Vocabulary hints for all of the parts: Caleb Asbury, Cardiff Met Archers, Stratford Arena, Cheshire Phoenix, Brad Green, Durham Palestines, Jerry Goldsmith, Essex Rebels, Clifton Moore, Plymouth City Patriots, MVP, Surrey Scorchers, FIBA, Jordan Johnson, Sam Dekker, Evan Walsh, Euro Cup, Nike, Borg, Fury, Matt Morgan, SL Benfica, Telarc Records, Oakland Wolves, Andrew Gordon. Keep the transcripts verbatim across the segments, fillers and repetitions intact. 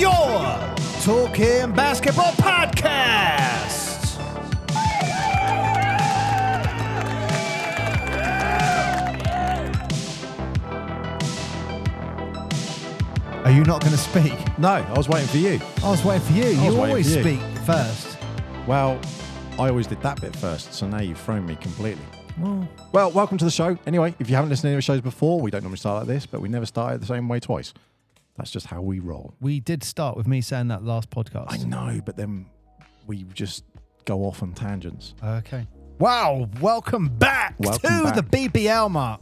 your Talking Basketball podcast. Are you not going to speak? No, I was waiting for you. I was waiting for you. You always speak first. Well, I always did that bit first, so now you've thrown me completely. Well, well, welcome to the show. Anyway, if you haven't listened to any of the shows before, we don't normally start like this, but we never started the same way twice. That's just how we roll. We did start with me saying that last podcast. I know, but then we just go off on tangents. Okay. Wow, welcome back welcome to back. the B B L, Mark.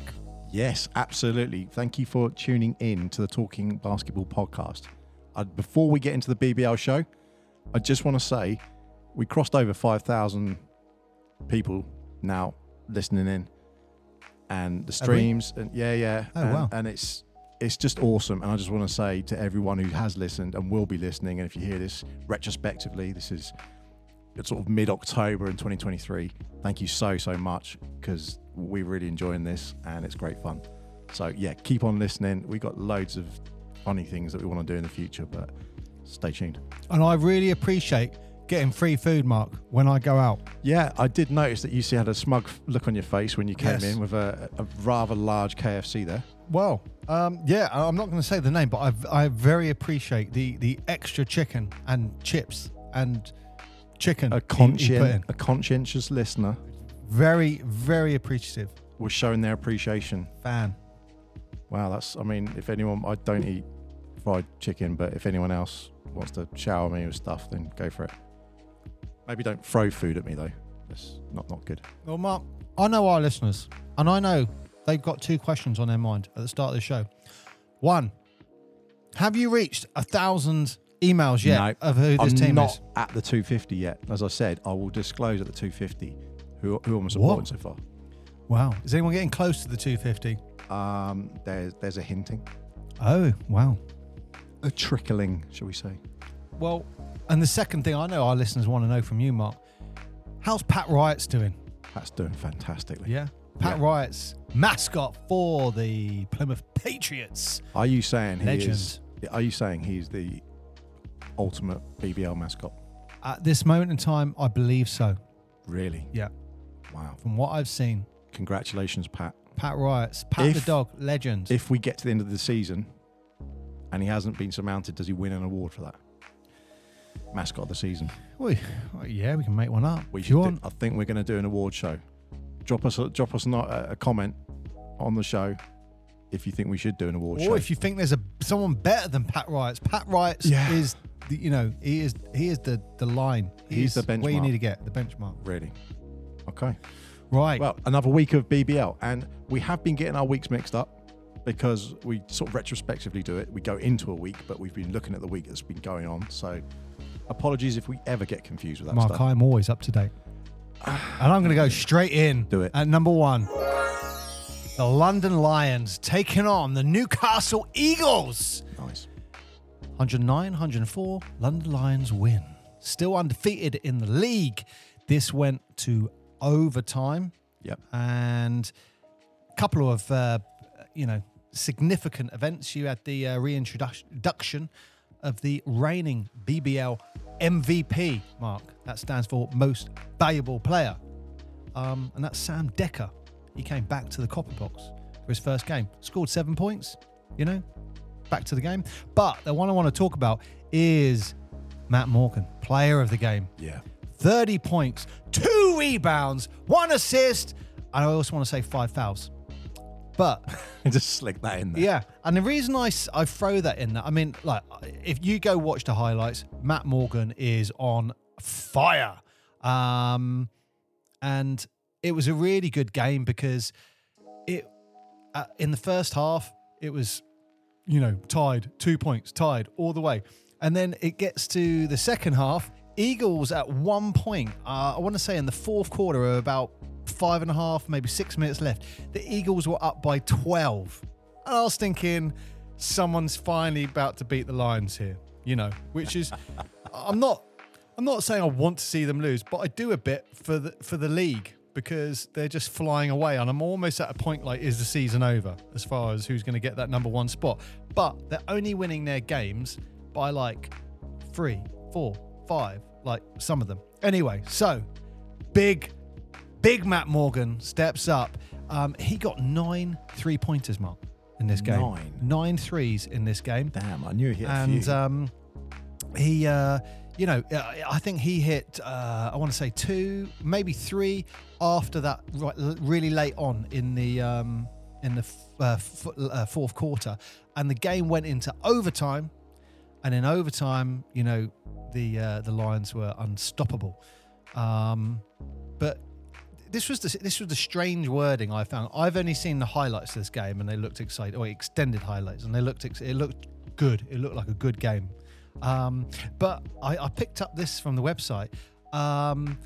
Yes, absolutely. Thank you for tuning in to the Talking Basketball podcast. Uh, before we get into the B B L show, I just want to say we crossed over five thousand people now listening in, and the streams, and yeah, yeah. Oh, and, wow. And it's it's just awesome. And I just want to say to everyone who has listened and will be listening, and if you hear this retrospectively, this is sort of mid-October in twenty twenty-three. Thank you so, so much, because we're really enjoying this and it's great fun. So yeah, keep on listening. We've got loads of funny things that we want to do in the future, but stay tuned. And I really appreciate getting free food, Mark, when I go out. Yeah, I did notice that you had a smug look on your face when you came yes. in with a, a rather large K F C there. Well, um, yeah, I'm not going to say the name, but I I very appreciate the, the extra chicken and chips and chicken. A, conscien- a conscientious listener. Very, very appreciative. Was showing their appreciation. Fan. Wow, that's, I mean, if anyone, I don't eat fried chicken, but if anyone else wants to shower me with stuff, then go for it. Maybe don't throw food at me, though. That's not, not good. Well, Mark, I know our listeners, and I know they've got two questions on their mind at the start of the show. One, have you reached a thousand emails yet no, of who this I'm team is? I'm not at the two fifty yet. As I said, I will disclose at the two fifty who, who I'm supporting so far. Wow. Is anyone getting close to the two fifty? Um, there's, there's a hinting. Oh, wow. A trickling, shall we say. Well... And the second thing I know our listeners want to know from you, Mark, how's Pat Riot's doing? Pat's doing fantastically. Yeah. Pat yeah. Riot's mascot for the Plymouth Patriots. Are you saying Legend. he is? Are you saying he's the ultimate B B L mascot? At this moment in time, I believe so. Really? Yeah. Wow. From what I've seen. Congratulations, Pat. Pat Riot's Pat if, the dog, legend. If we get to the end of the season and he hasn't been surmounted, does he win an award for that? Mascot of the season. Well, yeah, we can make one up. We should. Do, I think we're going to do an award show. Drop us, a, drop us not a, a comment on the show if you think we should do an award or show, or if you think there's a someone better than Pat Riot's. Pat Riot's yeah. is, the, you know, he is he is the the line. He He's the benchmark. Where you need to get the benchmark. Really. Okay. Right. Well, another week of B B L, and we have been getting our weeks mixed up, because we sort of retrospectively do it. We go into a week, but we've been looking at the week that's been going on. So apologies if we ever get confused with that Mark, stuff. Mark, I'm always up to date. And I'm going to go straight in. Do it. At number one, the London Lions taking on the Newcastle Eagles. Nice. one oh nine, one oh four, London Lions win. Still undefeated in the league. This went to overtime. Yep. And a couple of, uh, you know, significant events. You had the uh, reintroduction of the reigning B B L M V P, Mark. That stands for Most Valuable Player. Um, and that's Sam Dekker. He came back to the Copper Box for his first game. Scored seven points, you know, back to the game. But the one I want to talk about is Matt Morgan, player of the game. Yeah. thirty points, two rebounds, one assist, and I also want to say five fouls. But just slick that in there. Yeah. And the reason I, I throw that in there, I mean, like, if you go watch the highlights, Matt Morgan is on fire. Um, and it was a really good game, because it uh, in the first half, it was, you know, tied, two points, tied all the way. And then it gets to the second half. Eagles at one point, uh, I want to say in the fourth quarter, are about five and a half, maybe six minutes left. The Eagles were up by twelve. And I was thinking, someone's finally about to beat the Lions here, you know, which is, I'm not, I'm not saying I want to see them lose, but I do a bit for the, for the league, because they're just flying away. And I'm almost at a point like, is the season over as far as who's going to get that number one spot? But they're only winning their games by like three, four, five, like some of them. Anyway, so big, big Matt Morgan steps up. Um, he got nine three-pointers, Mark, in this game. Nine. Nine threes in this game. Damn, I knew he hit a few. And um, he, uh, you know, I think he hit, uh, I want to say two, maybe three after that, right, really late on in the um, in the f- uh, f- uh, fourth quarter. And the game went into overtime. And in overtime, you know, the uh, the Lions were unstoppable. Um, but... This was the this was the strange wording I found. I've only seen the highlights of this game, and they looked exciting, or extended highlights, and they looked ex- it looked good. It looked like a good game. Um, but I, I picked up this from the website. Um,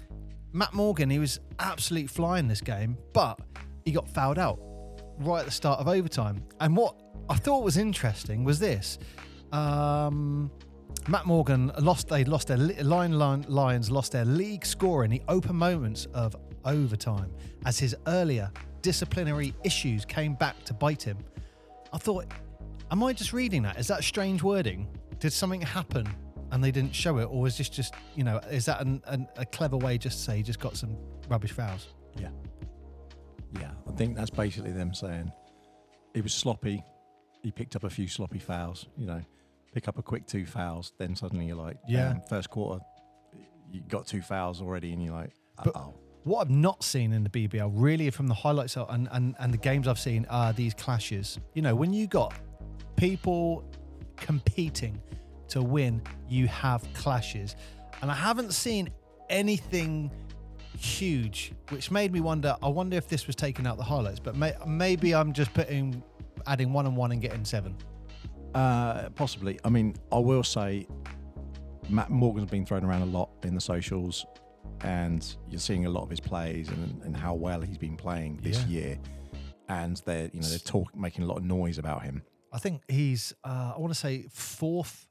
Matt Morgan, he was absolutely flying this game, but he got fouled out right at the start of overtime. And what I thought was interesting was this: um, Matt Morgan lost. They lost their line, line, Lions lost their league score in the open moments of overtime as his earlier disciplinary issues came back to bite him. I thought, am I just reading that? Is that strange wording? Did something happen and they didn't show it? Or is this just, you know, is that an, an, a clever way just to say he just got some rubbish fouls? Yeah. Yeah, I think that's basically them saying he was sloppy. He picked up a few sloppy fouls, you know, pick up a quick two fouls. Then suddenly you're like, yeah, um, first quarter, you got two fouls already and you're like, uh-oh. But what I've not seen in the B B L, really, from the highlights and, and, and the games I've seen, are these clashes. You know, when you got people competing to win, you have clashes. And I haven't seen anything huge, which made me wonder, I wonder if this was taking out the highlights, but may, maybe I'm just putting, adding one and one and getting seven. Uh, possibly. I mean, I will say Matt Morgan's been thrown around a lot in the socials, and you're seeing a lot of his plays and, and how well he's been playing this yeah. year, and they're you know they're talking, making a lot of noise about him. I think he's uh, I want to say fourth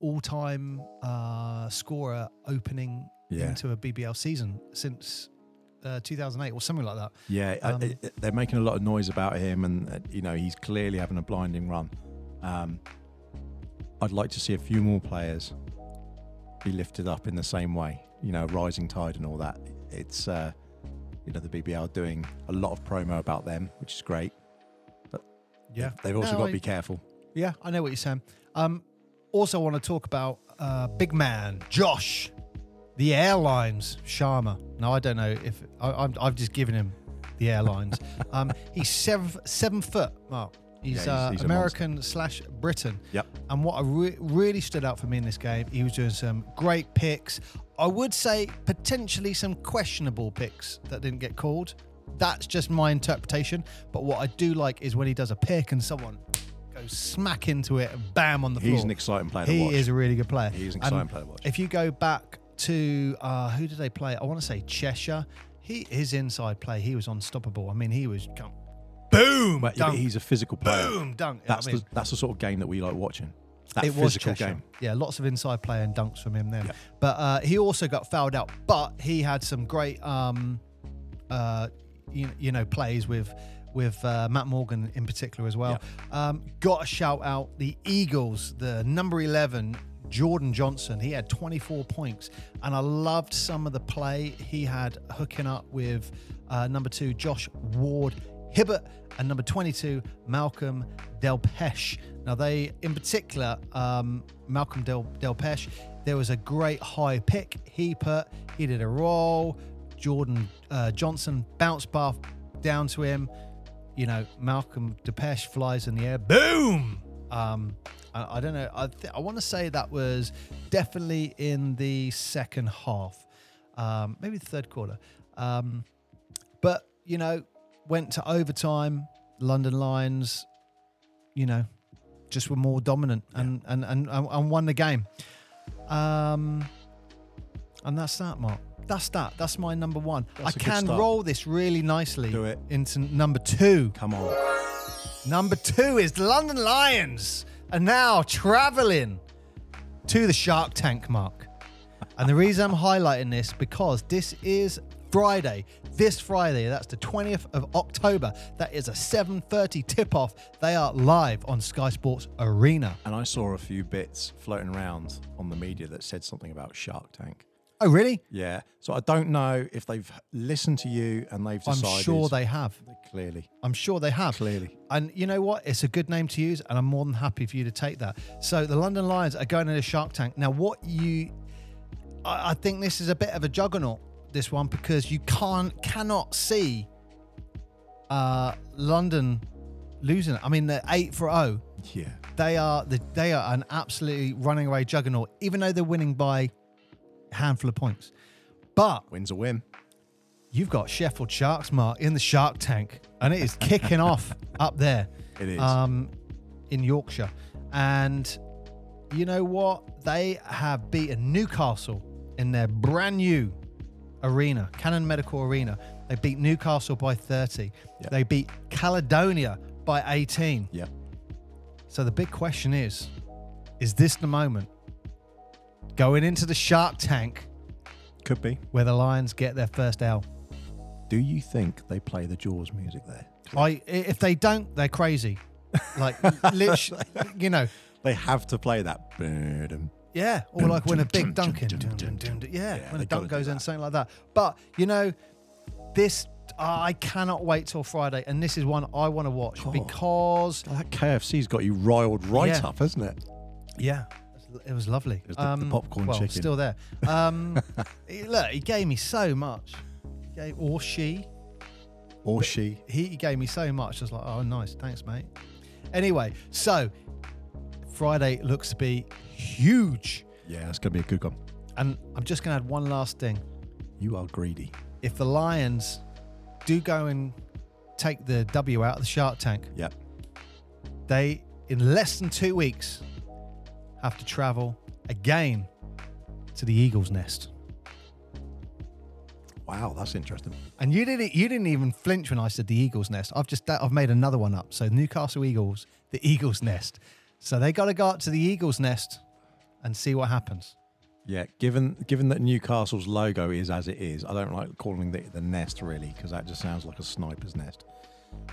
all-time uh, scorer opening yeah. into a B B L season since uh, two thousand eight or something like that. Yeah, um, I, I, they're making a lot of noise about him, and uh, you know he's clearly having a blinding run. Um, I'd like to see a few more players be lifted up in the same way. You know, rising tide and all that. It's, uh, you know, the B B L doing a lot of promo about them, which is great. But yeah, they've also no, got I, to be careful. Yeah, I know what you're saying. Um, also, I want to talk about uh, big man Josh, the airlines Sharma. Now, I don't know if I, I'm, I've just given him the airlines. um, he's seven seven foot, Mark. He's, yeah, he's, he's uh, American slash Briton. Yep. And what re- really stood out for me in this game, he was doing some great picks. I would say potentially some questionable picks that didn't get called. That's just my interpretation. But what I do like is when he does a pick and someone goes smack into it and bam on the floor. He's an exciting player to watch. He is a really good player. He's an exciting and player to watch. If you go back to, uh, who did they play? I want to say Cheshire. He His inside play, he was unstoppable. I mean, he was... Boom! Dunk. He's a physical player. Boom! Dunk. That's, you know I mean? the, that's the sort of game that we like watching. That it physical was game. Yeah, lots of inside play and dunks from him there. Yeah. But uh, he also got fouled out. But he had some great, um, uh, you, you know, plays with with uh, Matt Morgan in particular as well. Yeah. Um, got a shout out the Eagles, the number eleven Jordan Johnson. He had twenty-four points, and I loved some of the play he had hooking up with uh, number two Josh Ward Hibbert and number twenty-two, Malcolm Delpeche. Now they, in particular, um, Malcolm Del- Delpeche, there was a great high pick he put. He did a roll. Jordan uh, Johnson bounced back down to him. You know, Malcolm Delpeche flies in the air. Boom! Um, I, I don't know. I, th- I want to say that was definitely in the second half. Um, maybe the third quarter. Um, but, you know, went to overtime. London Lions, you know, just were more dominant and yeah. and, and, and and won the game. Um, and that's that, Mark. That's that. That's my number one. That's I can roll this really nicely Do it. into number two. Come on. Number two is the London Lions are now travelling to the Shark Tank, Mark. And the reason I'm highlighting this because this is Friday, this Friday. That's the twentieth of October. That is a seven thirty tip-off. They are live on Sky Sports Arena. And I saw a few bits floating around on the media that said something about Shark Tank. Oh, really? Yeah. So I don't know if they've listened to you and they've decided. I'm sure they have. Clearly. I'm sure they have. Clearly. And you know what? It's a good name to use, and I'm more than happy for you to take that. So the London Lions are going into Shark Tank. Now, what you... I think this is a bit of a juggernaut, this one, because you can't, cannot see uh, London losing it. I mean, they're eight for oh. Yeah. They are, the, they are an absolutely running away juggernaut, even though they're winning by... handful of points, but win's a win. You've got Sheffield Sharks, Mark, in the Shark Tank, and it is kicking off up there. It is um, in Yorkshire, and you know what? They have beaten Newcastle in their brand new arena, Cannon Medical Arena. They beat Newcastle by thirty. Yep. They beat Caledonia by eighteen. Yeah. So the big question is: is this the moment? Going into the Shark Tank. Could be. Where the Lions get their first L. Do you think they play the Jaws music there? I If they don't, they're crazy. Like, literally, you know. They have to play that. Yeah, or like when a big dunk in. Yeah, yeah, when a dunk goes in, something like that. But, you know, this... I cannot wait till Friday, and this is one I want to watch oh, because... That K F C's got you riled right yeah. up, hasn't it? Yeah. It was lovely. It was the, um, the popcorn well, chicken. Well, still there. Um, he, look, he gave me so much. He gave, or she. Or but she. He, he gave me so much. I was like, oh, nice. Thanks, mate. Anyway, so Friday looks to be huge. Yeah, it's going to be a good one. And I'm just going to add one last thing. You are greedy. If the Lions do go and take the W out of the Shark Tank, yep. they, in less than two weeks... have to travel again to the Eagles Nest. Wow, that's interesting. And you didn't you didn't even flinch when I said the Eagles Nest. I've just I've made another one up. So Newcastle Eagles, the Eagles Nest. So they got to go up to the Eagles Nest and see what happens. Yeah, given given that Newcastle's logo is as it is, I don't like calling it the Nest really because that just sounds like a sniper's nest.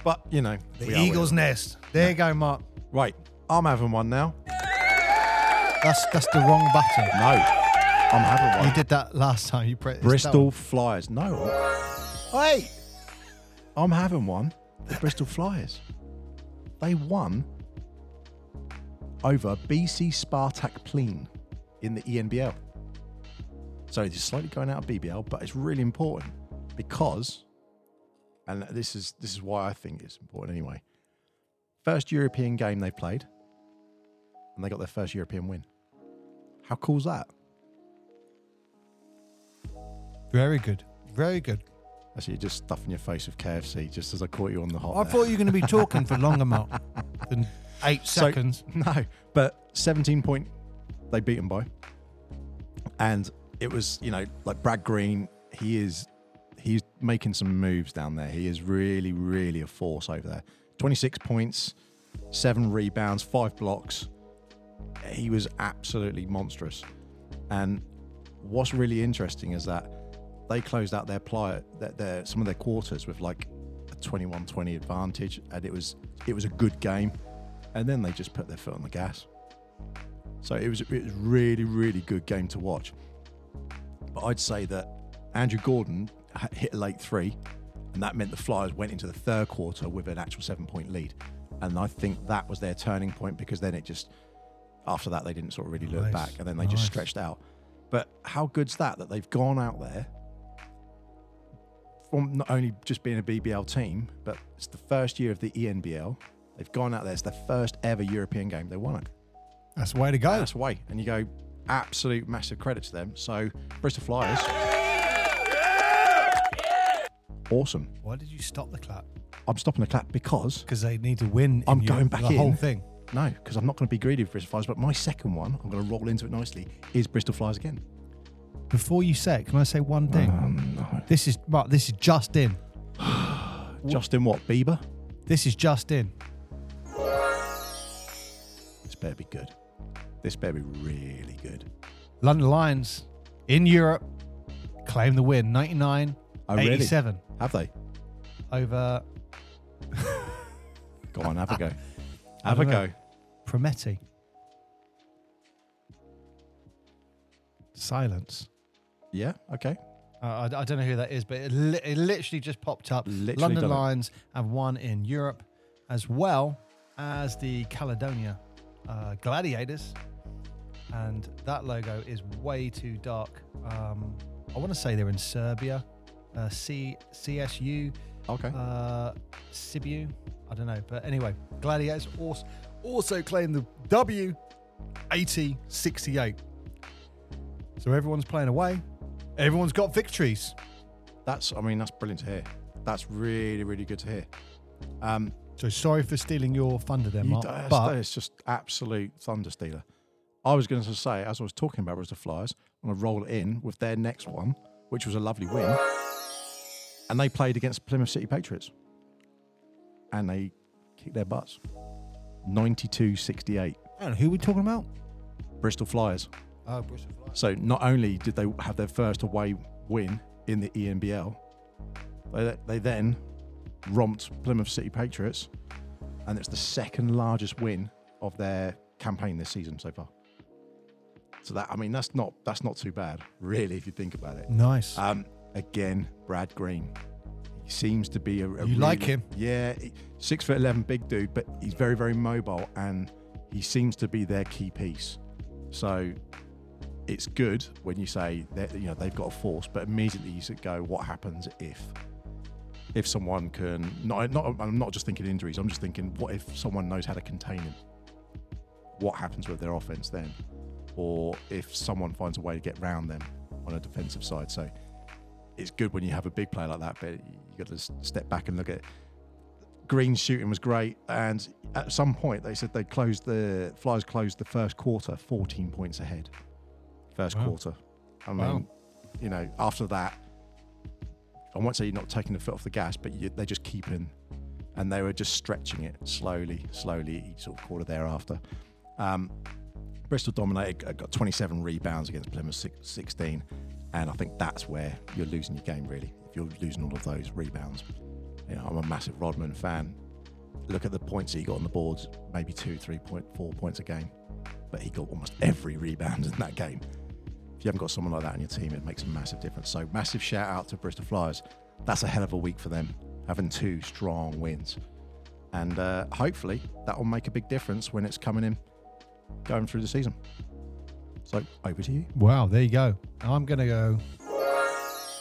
But you know, the Eagles Nest. There yeah. you go, Mark. Right, I'm having one now. That's that's the wrong button. No, I'm having one. You did that last time. You pressed Bristol Flyers. No, hey, I'm having one. The Bristol Flyers. They won over B C Spartak Plyn in the E N B L. So it's slightly going out of B B L, but it's really important because, and this is this is why I think it's important anyway. First European game they played. And they got their first European win. How cool is that? Very good. Very good. Actually, you're just stuffing your face with K F C just as I caught you on the hot. I there. thought you were going to be talking for longer, Mark, than eight so, seconds. No, but seventeen point they beat them by. And it was, you know, like Brad Green, he is he's making some moves down there. He is really, really a force over there. twenty-six points, seven rebounds, five blocks. He was absolutely monstrous. And what's really interesting is that they closed out their play, their, their, some of their quarters with like a twenty-one twenty advantage. And it was it was a good game. And then they just put their foot on the gas. So it was, it was a really, really good game to watch. But I'd say that Andrew Gordon hit a late three. And that meant the Flyers went into the third quarter with an actual seven-point lead. And I think that was their turning point because then it just... After that, they didn't sort of really look nice. back, and then they nice. just stretched out. But how good's that, that they've gone out there from not only just being a B B L team, but it's the first year of the E N B L. They've gone out there. It's their first ever European game. They won it. That's the way to go. And that's the way. And you go, absolute massive credit to them. So, Bristol Flyers. Awesome. Why did you stop the clap? I'm stopping the clap because... Because they need to win in I'm Europe, going back the in. whole thing. No, because I'm not going to be greedy with Bristol Flyers, but my second one, I'm going to roll into it nicely, is Bristol Flyers again. Before you say it, can I say one thing? Um, no. This is Mark, this is just in. Just in what, Bieber? This is just in. This better be good. This better be really good. London Lions in Europe claim the win, ninety-nine Oh, eighty-seven. Really? Have they? Over. Go on, have a go. Have a go. Prometi. Silence. Yeah, okay. Uh, I, I don't know who that is, but it, li- it literally just popped up. Literally London Lions it. Have won in Europe, as well as the Caledonia uh, Gladiators. And that logo is way too dark. Um, I want to say they're in Serbia. Uh, C- CSU. Okay. Uh, Sibiu. I don't know. But anyway, Gladiators also, also claim the W eighty sixty-eight. So everyone's playing away. Everyone's got victories. That's, I mean, that's brilliant to hear. That's really, really good to hear. Um, so sorry for stealing your thunder there, Mark. That is, but that is just absolute thunder stealer. I was going to say, as I was talking about, was the Flyers. I'm going to roll in with their next one, which was a lovely win. And they played against Plymouth City Patriots. And they kicked their butts. ninety-two sixty-eight. And who are we talking about? Bristol Flyers. Oh, Bristol Flyers. So not only did they have their first away win in the E N B L, they, they then romped Plymouth City Patriots, and it's the second largest win of their campaign this season so far. So that, I mean, that's not that's not too bad, really, if you think about it. Nice. Um, again, Brad Green. He seems to be a, a you really, like him? Yeah, six foot eleven, big dude, but he's very, very mobile, and he seems to be their key piece. So. It's good when you say that, you know, they've got a force, but immediately you should go, what happens if if someone can not not I'm not just thinking injuries, I'm just thinking what if someone knows how to contain him? What happens with their offense then? Or if someone finds a way to get round them on a defensive side. So it's good when you have a big player like that, but you got to step back and look at it. Green's shooting was great, and at some point they said they closed the Flyers closed the first quarter fourteen points ahead. First wow. quarter. I mean, wow. you know, after that, I won't say you're not taking the foot off the gas, but you, they're just keeping, and they were just stretching it slowly, slowly each sort of quarter thereafter. Um, Bristol dominated, got twenty-seven rebounds against Plymouth sixteen, and I think that's where you're losing your game, really, if you're losing all of those rebounds. You know, I'm a massive Rodman fan. Look at the points he got on the boards, maybe two, three point, four points a game, but he got almost every rebound in that game. If you haven't got someone like that on your team, it makes a massive difference. So massive shout out to Bristol Flyers. That's a hell of a week for them, having two strong wins. And uh, hopefully that will make a big difference when it's coming in, going through the season. So over to you. Wow, there you go. I'm going to go.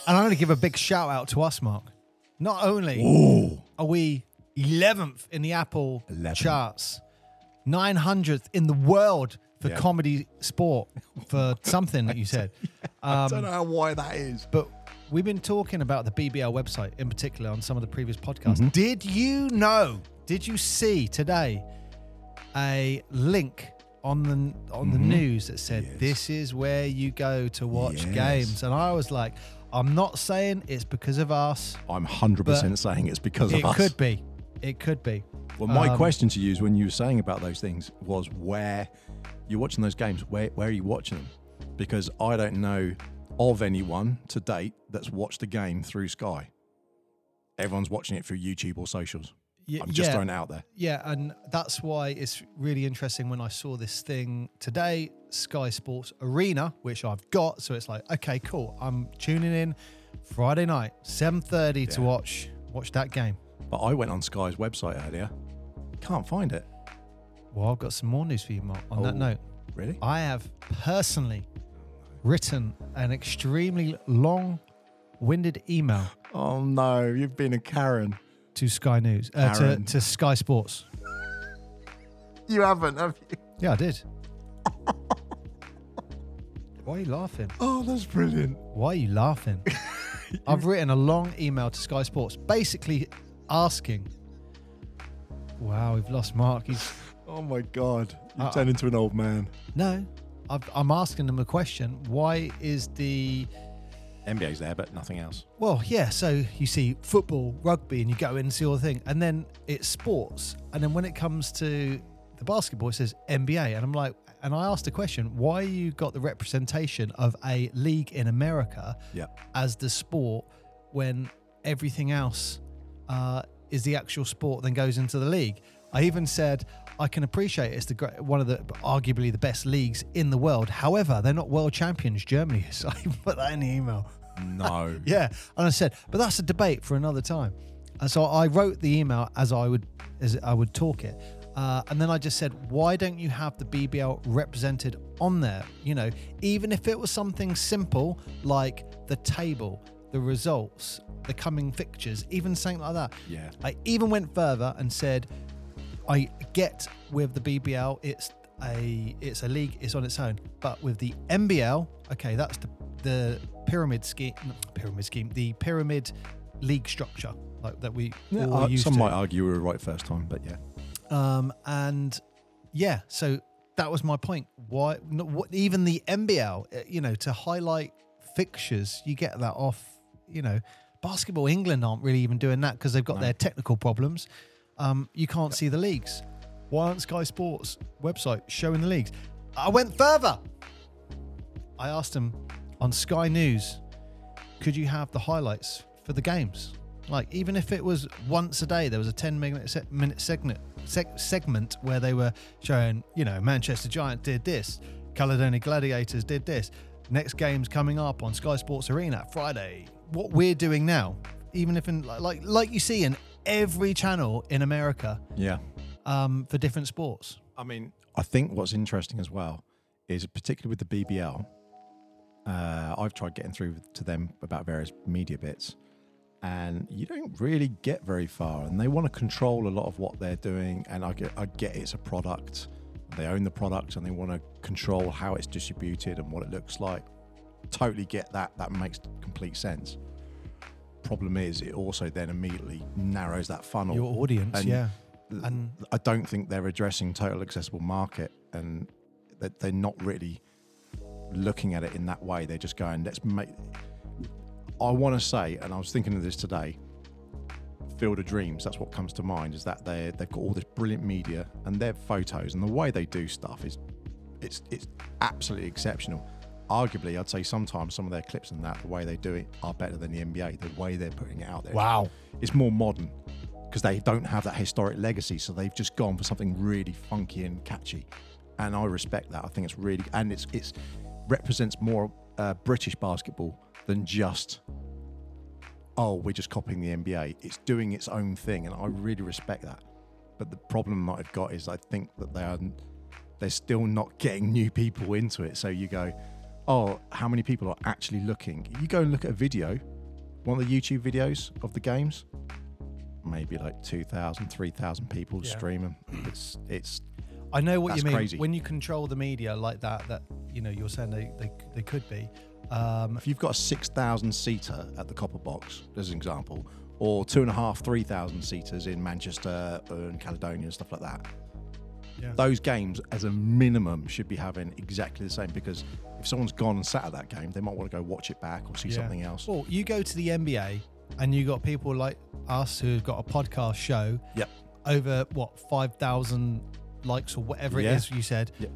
And I'm going to give a big shout out to us, Mark. Not only Ooh. Are we eleventh in the Apple eleventh. Charts, nine hundredth in the world for yeah. comedy sport, for something that you said. Um, I don't know why that is. But we've been talking about the B B L website in particular on some of the previous podcasts. Mm-hmm. Did you know, did you see today a link on the on mm-hmm. the news that said, yes. this is where you go to watch yes. games? And I was like, I'm not saying it's because of us. I'm one hundred percent saying it's because it of us. It could be. It could be. Well, my um, question to you is when you were saying about those things was where... You're watching those games. Where where are you watching them? Because I don't know of anyone to date that's watched a game through Sky. Everyone's watching it through YouTube or socials. Yeah, I'm just yeah, throwing it out there. Yeah, and that's why it's really interesting when I saw this thing today, Sky Sports Arena, which I've got. So it's like, okay, cool. I'm tuning in Friday night, seven thirty yeah. to watch watch that game. But I went on Sky's website earlier. Can't find it. Well, I've got some more news for you, Mark, on oh, that note. Really? I have personally written an extremely long-winded email. Oh, no. You've been a Karen. To Sky News. Uh, to, to Sky Sports. You haven't, have you? Yeah, I did. Why are you laughing? Oh, that's brilliant. Why are you laughing? I've written a long email to Sky Sports, basically asking... Wow, we've lost Mark. He's... Oh my God, you've uh, turned into an old man. No, I've, I'm asking them a question. Why is the... N B A's there, but nothing else. Well, yeah, so you see football, rugby, and you go in and see all the thing, and then it's sports. And then when it comes to the basketball, it says N B A. And I'm like, and I asked the question, why you got the representation of a league in America yeah. as the sport when everything else uh, is the actual sport, then goes into the league. I even said I can appreciate it's the one of the arguably the best leagues in the world. However, they're not world champions. Germany, so I even put that in the email. No. Yeah, and I said, but that's a debate for another time. And so I wrote the email as I would as I would talk it. Uh, and then I just said, why don't you have the B B L represented on there? You know, even if it was something simple like the table, the results, the coming fixtures, even something like that. Yeah. I even went further and said, I get with the B B L, it's a it's a league, it's on its own. But with the N B L, okay, that's the the pyramid scheme, not pyramid scheme, the pyramid league structure like that we yeah, all uh, used some to. Might argue we were right first time, but yeah. Um, and yeah, so that was my point. Why not, what, even the N B L, you know, to highlight fixtures, you get that off, you know, Basketball England aren't really even doing that because they've got no. their technical problems. Um, you can't see the leagues. Why aren't Sky Sports website showing the leagues? I went further. I asked them on Sky News, could you have the highlights for the games? Like, even if it was once a day, there was a ten minute se- minute segment seg- segment where they were showing, you know, Manchester Giants did this, Caledonia Gladiators did this, next game's coming up on Sky Sports Arena Friday. What we're doing now, even if in like like you see in every channel in America, yeah, um, for different sports. I mean, I think what's interesting as well is particularly with the B B L. Uh, I've tried getting through to them about various media bits. And you don't really get very far, and they want to control a lot of what they're doing. And I get, I get it's a product; they own the product, and they want to control how it's distributed and what it looks like. Totally get that; that makes complete sense. Problem is, it also then immediately narrows that funnel. Your audience, and yeah. And I don't think they're addressing total accessible market, and that they're not really looking at it in that way. They're just going, let's make. I want to say, and I was thinking of this today, Field of Dreams, that's what comes to mind, is that they they've got all this brilliant media and their photos and the way they do stuff is it's it's absolutely exceptional. Arguably, I'd say sometimes some of their clips and that, the way they do it, are better than the N B A, the way they're putting it out there. Wow. It's more modern because they don't have that historic legacy, so they've just gone for something really funky and catchy. And I respect that. I think it's really, and it's it's represents more uh, British basketball than just, oh, we're just copying the N B A. It's doing its own thing, and I really respect that. But the problem that I've got is I think that they are, they're still not getting new people into it. So you go, oh, how many people are actually looking? You go and look at a video, one of the YouTube videos of the games, maybe like two thousand, three thousand people yeah. streaming. It's, it's. I know what you mean. Crazy. When you control the media like that, that, you know, you're saying they, they, they could be. Um, if you've got a six thousand seater at the Copper Box, as an example, or two and a half, three thousand seaters in Manchester and Caledonia and stuff like that, yeah. those games as a minimum should be having exactly the same, because if someone's gone and sat at that game, they might want to go watch it back or see yeah. something else. Well, you go to the N B A and you got people like us who've got a podcast show, yep. over what five thousand likes or whatever it yeah. is you said, yep.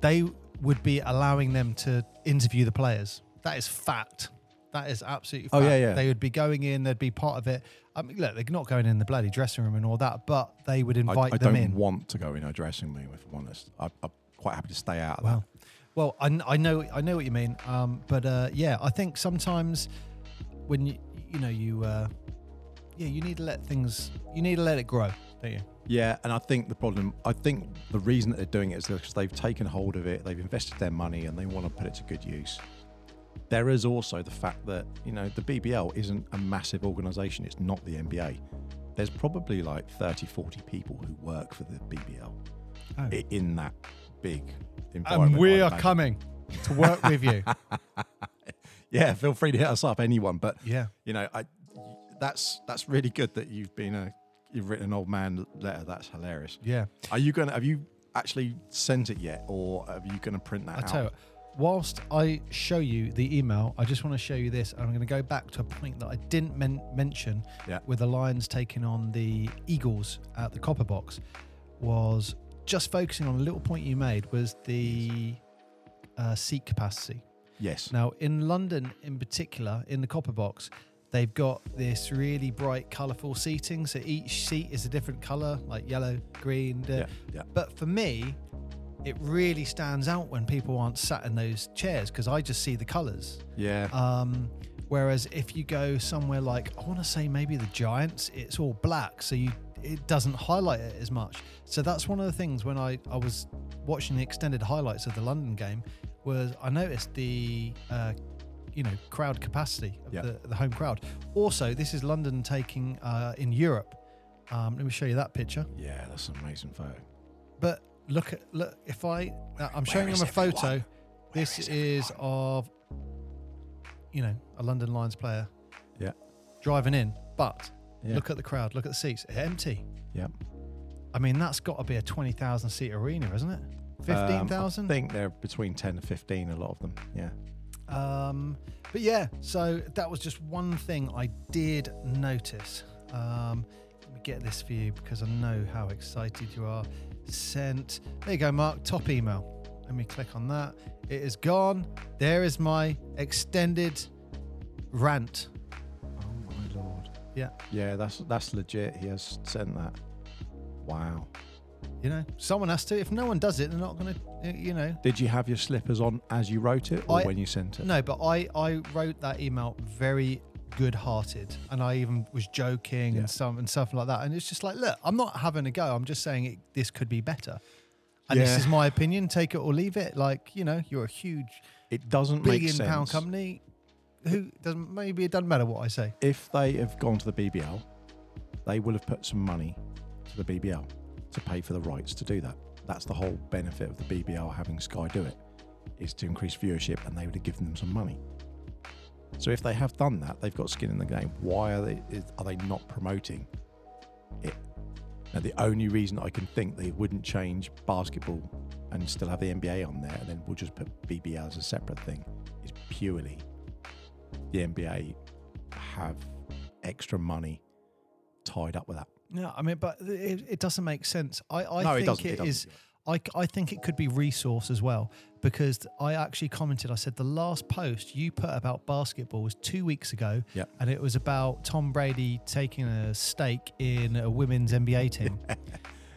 they would be allowing them to interview the players. That is fact. That is absolutely fact. Oh, yeah, yeah. They would be going in, they'd be part of it. I mean, look, they're not going in the bloody dressing room and all that, but they would invite I, I them in. I don't want to go in a dressing room, if I'm honest. I, I'm quite happy to stay out of well, that. Well, I, I know I know what you mean, um, but uh, yeah, I think sometimes when you, you know, you, uh, yeah, you need to let things, you need to let it grow, don't you? Yeah, and I think the problem, I think the reason that they're doing it is because they've taken hold of it, they've invested their money, and they want to put it to good use. There is also the fact that, you know, the B B L isn't a massive organisation. It's not the N B A. There's probably like thirty, forty people who work for the B B L oh. in that big environment. And we are coming to work with you. Yeah, feel free to hit us up, anyone. But, yeah, you know, I, that's that's really good that you've been a, you've written an old man letter. That's hilarious. Yeah. Are you going to, have you actually sent it yet? Or are you going to print that I out? I tell you, whilst I show you the email, I just want to show you this. I'm going to go back to a point that I didn't men- mention yeah. with the Lions taking on the Eagles at the Copper Box, was just focusing on a little point you made, was the uh, seat capacity. Yes. Now, in London in particular, in the Copper Box, They've got this really bright, colourful seating. So each seat is a different colour, like yellow, green. Yeah, yeah. But for me, it really stands out when people aren't sat in those chairs because I just see the colours. Yeah. Um, whereas if you go somewhere like, I want to say maybe the Giants, it's all black. So you it doesn't highlight it as much. So that's one of the things when I, I was watching the extended highlights of the London game was I noticed the... Uh, you know, crowd capacity of yep. the, the home crowd. Also, this is London taking uh, in Europe. Um, let me show you that picture. Yeah, that's an amazing photo. But look at, look, if I, where, I'm showing them a photo. This is, is of, you know, a London Lions player yeah. driving in. But yeah. look at the crowd, look at the seats, they're empty. Yeah. I mean, that's got to be a twenty thousand seat arena, isn't it? fifteen thousand? Um, I think they're between ten and fifteen, a lot of them. Yeah. Um, but yeah, so that was just one thing I did notice. Um, let me get this for you because I know how excited you are. Sent. There you go, Mark. Top email. Let me click on that. It is gone. There is my extended rant. Oh my lord. Yeah. Yeah, that's that's legit. He has sent that. Wow. You know, someone has to. If no one does it, they're not going to, you know. Did you have your slippers on as you wrote it or I, when you sent it? No, but I, I wrote that email very good-hearted. And I even was joking yeah. and, some, and stuff like that. And it's just like, look, I'm not having a go. I'm just saying it, this could be better. And yeah. this is my opinion. Take it or leave it. Like, you know, you're a huge it doesn't billion-pound company. Who doesn't? Maybe it doesn't matter what I say. If they have gone to the B B L, they will have put some money to the B B L. To pay for the rights to do that. That's the whole benefit of the B B L having Sky do it, is to increase viewership, and they would have given them some money. So if they have done that, they've got skin in the game. Why are they is, are they not promoting it? Now the only reason I can think they wouldn't change basketball and still have the N B A on there, and then we'll just put B B L as a separate thing, is purely the N B A have extra money tied up with that. No, I mean, but it, it doesn't make sense. I, I no, think it, doesn't, it, it doesn't, is. Yeah. I, I think it could be resource as well, because I actually commented. I said the last post you put about basketball was two weeks ago, yep. and it was about Tom Brady taking a stake in a women's N B A team,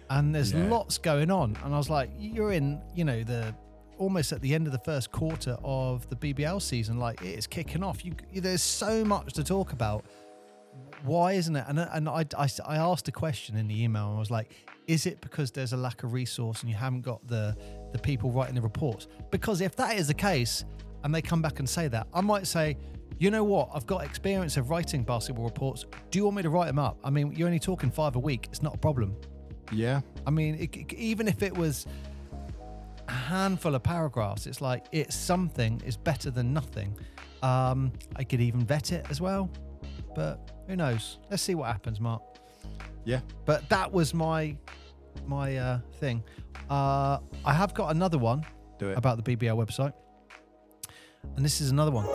and there's yeah. lots going on. And I was like, you're in, you know, the almost at the end of the first quarter of the B B L season. Like it is kicking off. You, there's so much to talk about. Why isn't it? And, and I, I, I asked a question in the email and I was like, is it because there's a lack of resource and you haven't got the, the people writing the reports? Because if that is the case and they come back and say that, I might say, you know what? I've got experience of writing basketball reports. Do you want me to write them up? I mean, you're only talking five a week. It's not a problem. Yeah. I mean, it, it, even if it was a handful of paragraphs, it's like it's something is better than nothing. Um, I could even vet it as well. But who knows? Let's see what happens, Mark. Yeah. But that was my my uh, thing. Uh, I have got another one Do it. about the B B L website. And this is another one.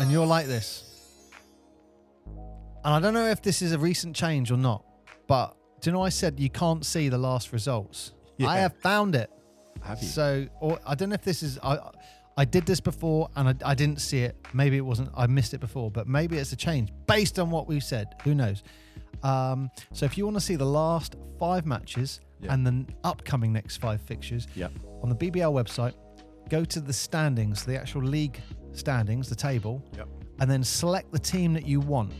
And you're like this. And I don't know if this is a recent change or not. But do you know I said you can't see the last results? Yeah. I have found it. Have you? So or, I don't know if this is... I, I did this before and I, I didn't see it. Maybe it wasn't, I missed it before, but maybe it's a change based on what we've said. Who knows? Um, so if you want to see the last five matches yep. and the upcoming next five fixtures yep. on the B B L website, go to the standings, the actual league standings, the table, yep. and then select the team that you want.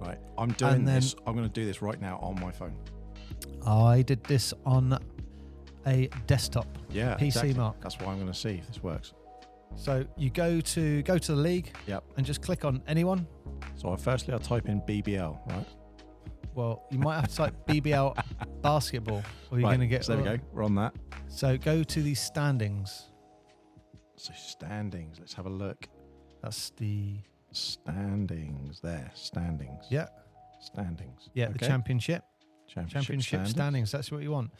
Right. I'm doing then, this. I'm going to do this right now on my phone. I did this on a desktop. Yeah. P C exactly. Mark. That's why I'm going to see if this works. So you go to go to the league yep. and just click on anyone. So firstly, I'll type in B B L, right? Well, you might have to type B B L basketball or you're right. going to get... So there we go. We're on that. So go to the standings. So standings. Let's have a look. That's the... Standings there. Standings. Yeah. Standings. Yeah, okay. The championship. Championship, championship standings. standings. That's what you want.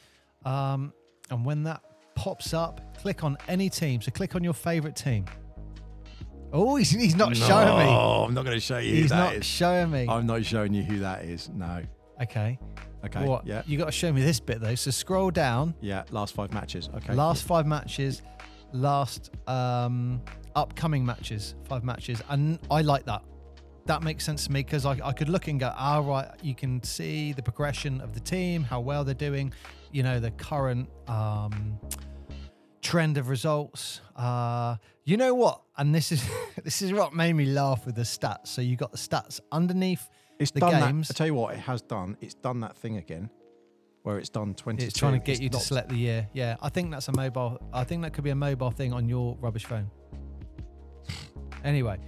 Um, and when that... pops up, click on any team. So click on your favorite team. Oh, he's, he's not no, showing me. Oh, I'm not going to show you. He's who that not is. showing me. I'm not showing you who that is. No. Okay. Okay. What? Yeah. You got to show me this bit though. So scroll down. Yeah. Last five matches. Okay. Last yeah. five matches. Last um, upcoming matches. Five matches. And I like that. that makes sense to me, because I, I could look and go, all right, you can see the progression of the team, how well they're doing, you know, the current um, trend of results. Uh, you know what? And this is this is what made me laugh with the stats. So you got the stats underneath it's the done games. That, I tell you what, it has done. It's done that thing again, where it's done twenty-two. It's trying to get it's you not... to select the year. Yeah, I think that's a mobile. I think that could be a mobile thing on your rubbish phone. Anyway,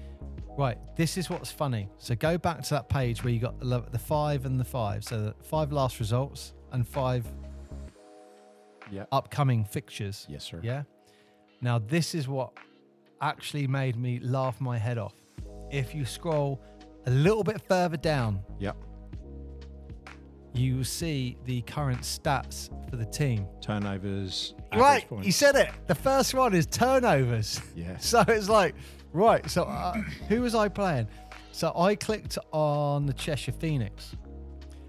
right, this is what's funny. So go back to that page where you got the five and the five. So the five last results and five yeah. upcoming fixtures. Yes, sir. Yeah. Now, this is what actually made me laugh my head off. If you scroll a little bit further down, yeah. you see the current stats for the team. Turnovers. Right, points. You said it. The first one is turnovers. Yeah. So it's like... Right, so uh, who was I playing? So I clicked on the Cheshire Phoenix.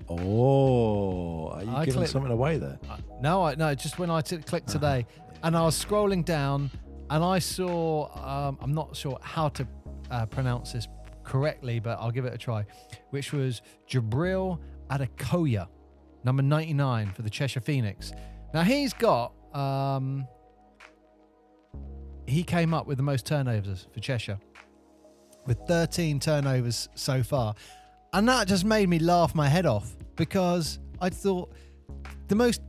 Oh, are you I giving clicked, something away there? Uh, no, I, no, just when I t- clicked today, uh-huh. and I was scrolling down, and I saw, um, I'm not sure how to uh, pronounce this correctly, but I'll give it a try, which was Jabril Adekoya, number ninety-nine for the Cheshire Phoenix. Now, he's got... Um, He came up with the most turnovers for Cheshire, with thirteen turnovers so far. And that just made me laugh my head off, because I thought the most,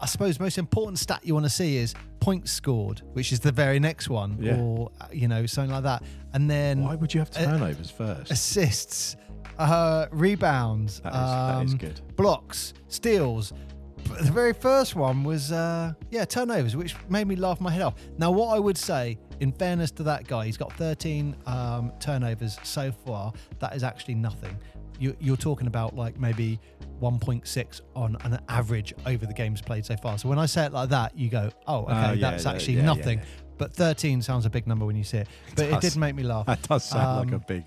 I suppose, most important stat you want to see is points scored, which is the very next one, yeah. or, you know, something like that. And then... Why would you have turnovers uh, first? Assists, uh, rebounds, that is, um, that is good. Blocks, steals... But the very first one was, uh, yeah, turnovers, which made me laugh my head off. Now, what I would say, in fairness to that guy, he's got thirteen um, turnovers so far. That is actually nothing. You, you're talking about like maybe one point six on an average over the games played so far. So when I say it like that, you go, oh, okay, uh, yeah, that's yeah, actually yeah, nothing. Yeah, yeah. But thirteen sounds a big number when you see it. But it, it did make me laugh. That does sound um, like a big,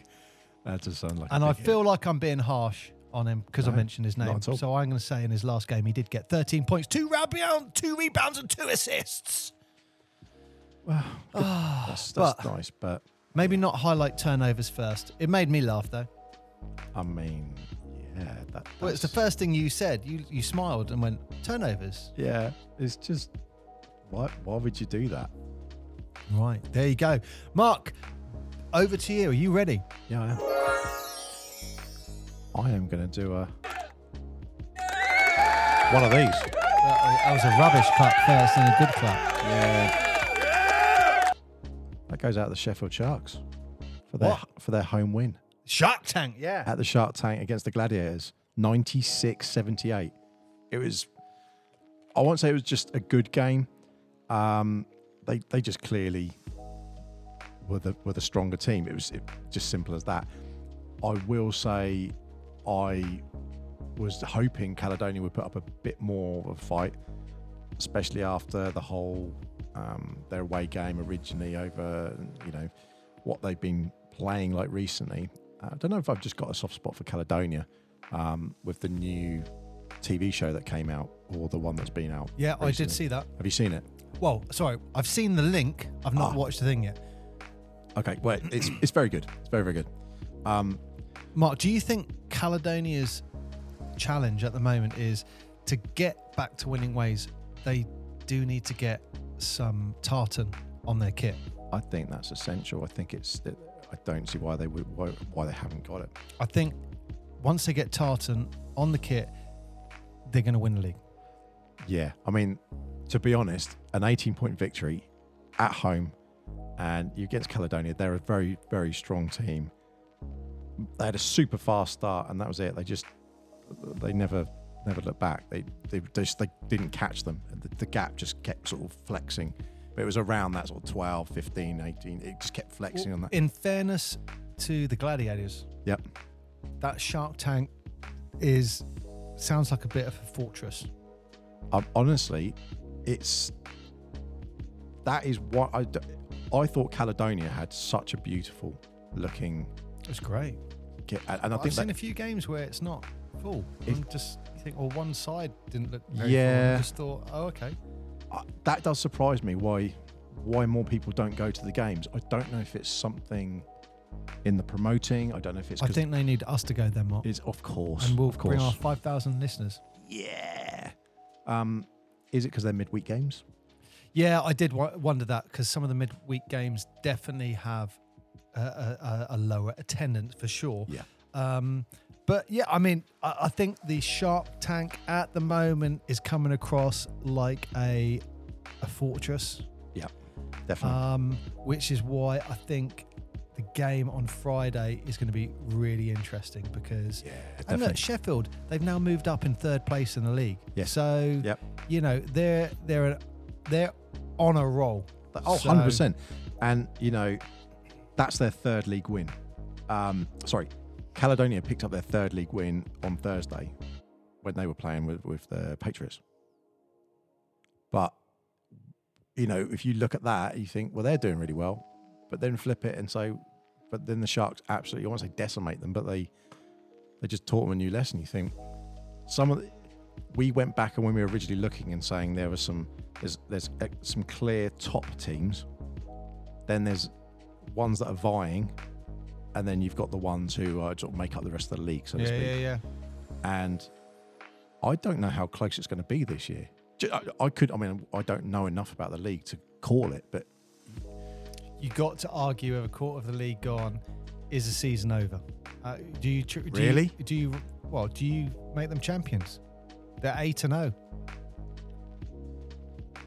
that does sound like and a big I feel hit. Like I'm being harsh on him because no, I mentioned his name. So I'm going to say in his last game, he did get thirteen points, two rebounds, two rebounds and two assists. Wow. Oh, that's that's but nice, but... Maybe yeah. not highlight turnovers first. It made me laugh, though. I mean, yeah. That, well, it's the first thing you said. You you smiled and went, turnovers. Yeah, it's just, why, why would you do that? Right, there you go. Mark, over to you. Are you ready? Yeah, I am. I am going to do a one of these. That was a rubbish clap first and a good clap. Yeah. That goes out to the Sheffield Sharks for their what? for their home win. Shark Tank, yeah. At the Shark Tank against the Gladiators, ninety-six seventy-eight. It was, I won't say it was just a good game. Um, they they just clearly were the were the stronger team. It was it, just simple as that. I will say I was hoping Caledonia would put up a bit more of a fight, especially after the whole um, their away game originally over, you know, what they've been playing like recently. Uh, I don't know if I've just got a soft spot for Caledonia um, with the new T V show that came out, or the one that's been out. Yeah, recently. I did see that. Have you seen it? Well, sorry, I've seen the link. I've not ah. watched the thing yet. Okay, wait, it's it's very good. It's very, very good. Um, Mark, do you think Caledonia's challenge at the moment is to get back to winning ways? They do need to get some tartan on their kit. I think that's essential. I think it's. It, I don't see why they would why, why they haven't got it. I think once they get tartan on the kit, they're going to win the league. Yeah, I mean, to be honest, an eighteen-point victory at home and you against Caledonia, they're a very, very strong team. They had a super fast start, and that was it. They just, they never, never looked back. They, they just, they didn't catch them. The, the gap just kept sort of flexing, but it was around that sort of twelve, fifteen, eighteen. It just kept flexing well, on that. In fairness to the Gladiators, yep, that Shark Tank is sounds like a bit of a fortress. Um, honestly, it's that is what I, I thought Caledonia had such a beautiful looking. It was great. And I think I've seen that, a few games where it's not full. Cool. Just you think, or one side didn't look very yeah. full. I just thought, oh, okay. Uh, that does surprise me. Why, why more people don't go to the games? I don't know if it's something in the promoting. I don't know if it's... I think they need us to go there, Mark. It's, of course. And we'll bring our five thousand listeners. Yeah. Um, is it because they're midweek games? Yeah, I did w- wonder that, because some of the midweek games definitely have a, a, a lower attendance for sure. Yeah. Um, but yeah, I mean, I, I think the Shark Tank at the moment is coming across like a a fortress. Yeah, definitely. Um, which is why I think the game on Friday is going to be really interesting, because yeah, and look, Sheffield, they've now moved up in third place in the league. Yeah. So yep. you know they're they're an, they're on a roll. Oh, so, one hundred percent. And, you know, that's their third league win. Um, sorry, Caledonia picked up their third league win on Thursday when they were playing with, with the Patriots. But, you know, if you look at that, you think, well, they're doing really well. But then flip it and say, but then the Sharks absolutely, I won't say decimate them, but they they just taught them a new lesson. You think, some of the... We went back, and when we were originally looking and saying there was some, there's, there's some clear top teams, then there's ones that are vying, and then you've got the ones who uh, sort of make up the rest of the league, so yeah, to speak. Yeah, yeah, yeah. And I don't know how close it's going to be this year. I, I could, I mean, I don't know enough about the league to call it, but you got to argue with a quarter of the league gone. Is the season over? Uh, do you do really? You, do you well? Do you make them champions? They're eight and oh.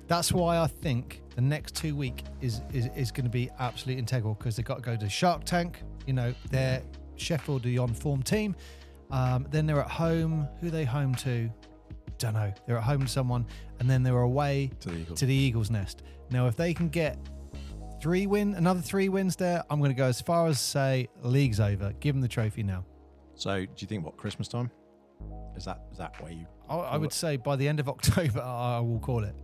That's why I think the next two week is is, is going to be absolutely integral, because they've got to go to Shark Tank. You know, they're Sheffield, the on-form team. Um, then they're at home. Who are they home to? Don't know. They're at home to someone. And then they're away to the Eagles, to the Eagles Nest. Now, if they can get three win, another three wins there, I'm going to go as far as say, league's over. Give them the trophy now. So, do you think, what, Christmas time? Is that is that where you... I, I would it? say by the end of October, I will call it.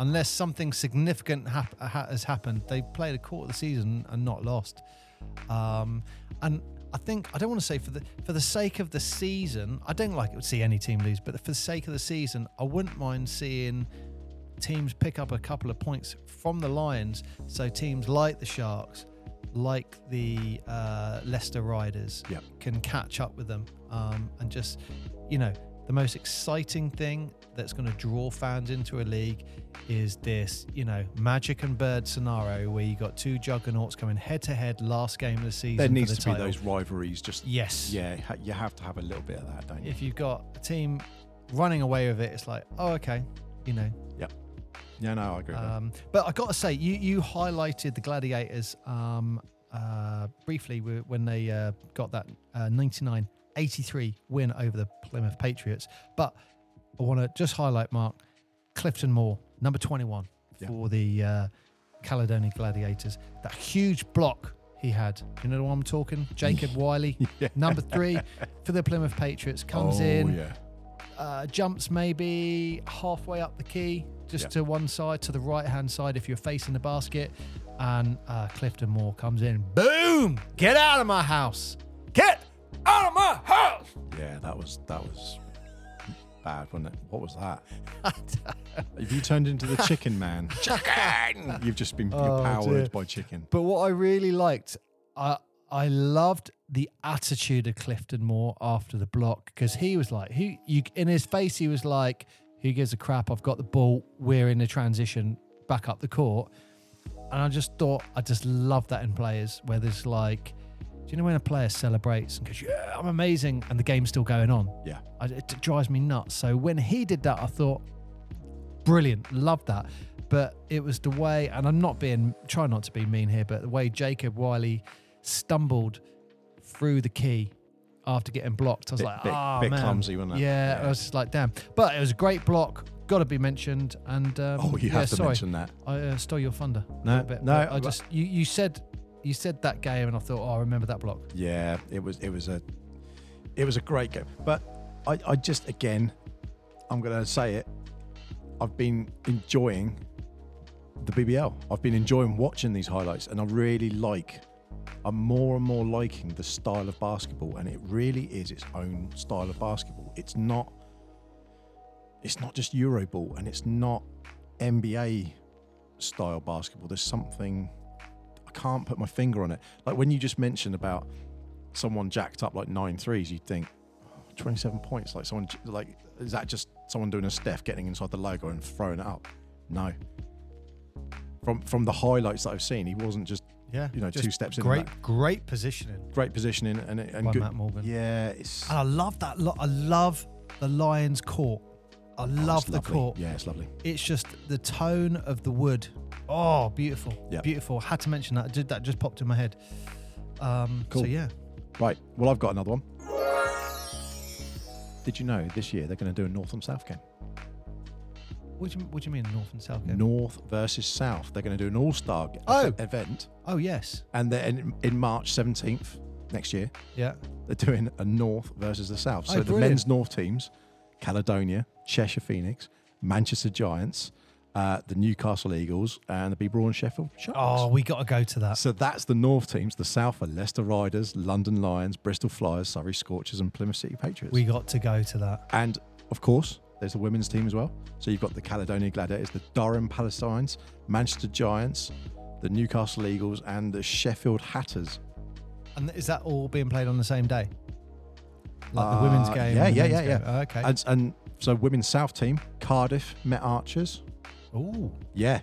Unless something significant hap- has happened. They played a quarter of the season and not lost. Um, and I think, I don't want to say for the for the sake of the season, I don't like it to see any team lose, but for the sake of the season, I wouldn't mind seeing teams pick up a couple of points from the Lions. So teams like the Sharks, like the uh, Leicester Riders, yep, can catch up with them, um, and just... You know, the most exciting thing that's going to draw fans into a league is this, you know, Magic and Bird scenario where you got two juggernauts coming head to head last game of the season. There needs for the to title. Be those rivalries. Just yes, yeah, you have to have a little bit of that, don't you? If you've got a team running away with it, it's like, oh, okay, you know. Yep. Yeah, no, I agree. Um, with that. But I got to say, you you highlighted the Gladiators um, uh, briefly when they uh, got that uh, ninety-nine. eighty-three win over the Plymouth Patriots. But I want to just highlight, Mark, Clifton Moore, number twenty-one yeah. for the uh, Caledonia Gladiators. That huge block he had. You know what I'm talking? Jacob Wiley, yeah. number three for the Plymouth Patriots. Comes oh, in, yeah. uh, jumps maybe halfway up the key, just yeah. to one side, to the right-hand side if you're facing the basket. And uh, Clifton Moore comes in. Boom! Get out of my house! Get out of my house! Yeah, that was that was bad, wasn't it? What was that? Have you turned into the chicken man? Chicken! You've just been oh, powered dear. by chicken. But what I really liked, I I loved the attitude of Clifton Moore after the block, because he was like, who you in his face, he was like, who gives a crap? I've got the ball. We're in the transition back up the court. And I just thought, I just love that in players where there's like... Do you know when a player celebrates and goes, yeah, I'm amazing, and the game's still going on? Yeah. I, it drives me nuts. So when he did that, I thought, brilliant, love that. But it was the way, and I'm not being, trying not to be mean here, but the way Jacob Wiley stumbled through the key after getting blocked. I was bit, like, ah, oh, man. Bit clumsy, wasn't it? Yeah, yeah, I was just like, damn. But it was a great block. Got to be mentioned. And um, Oh, you yeah, have to sorry, mention that. I uh, stole your thunder no, a little bit. No, I, I just, you, you said... You said that game, and I thought, oh, I remember that block. Yeah, it was it was a it was a great game. But I, I just again, I'm going to say it. I've been enjoying the B B L. I've been enjoying watching these highlights, and I really like. I'm more and more liking the style of basketball, and it really is its own style of basketball. It's not. It's not just Euro ball, and it's not N B A style basketball. There's something. I can't put my finger on it. Like when you just mentioned about someone jacked up like nine threes, you'd think oh, twenty-seven points. Like someone, like is that just someone doing a Steph getting inside the logo and throwing it up? No. From from the highlights that I've seen, he wasn't just yeah, you know, just two steps in. Great, great positioning. Great positioning and and by good, Matt Morgan. Yeah, it's and I love that. Lo- I love the Lions court. I love oh, the court. Yeah, it's lovely. It's just the tone of the wood. Oh, beautiful. Yep. Beautiful. Had to mention that. I did that just popped in my head. Um, cool. So, yeah. Right. Well, I've got another one. Did you know this year they're going to do a North and South game? What do you, what do you mean North and South game? North versus South. They're going to do an all-star oh. event. Oh, yes. And then in March seventeenth next year, yeah, they're doing a North versus the South. So oh, the brilliant. men's North teams, Caledonia, Cheshire Phoenix, Manchester Giants, uh, the Newcastle Eagles, and the B B L and Sheffield Sharks. Oh, we got to go to that. So that's the North teams. The South are Leicester Riders, London Lions, Bristol Flyers, Surrey Scorchers, and Plymouth City Patriots. We got to go to that. And, of course, there's the women's team as well. So you've got the Caledonia Gladiators, the Durham Palestines, Manchester Giants, the Newcastle Eagles, and the Sheffield Hatters. And is that all being played on the same day? Like the women's game? Uh, yeah, yeah, yeah, yeah. Oh, okay. And, and so women's South team, Cardiff Met Archers. Oh. Yeah.